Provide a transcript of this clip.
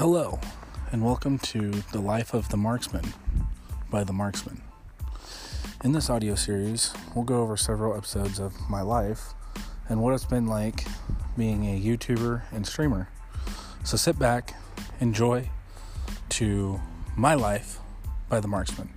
Hello, and welcome to The Life of the Marksman by The Marksman. In this audio series, we'll go over several episodes of my life and what it's been like being a YouTuber and streamer. So sit back, enjoy to My Life by The Marksman.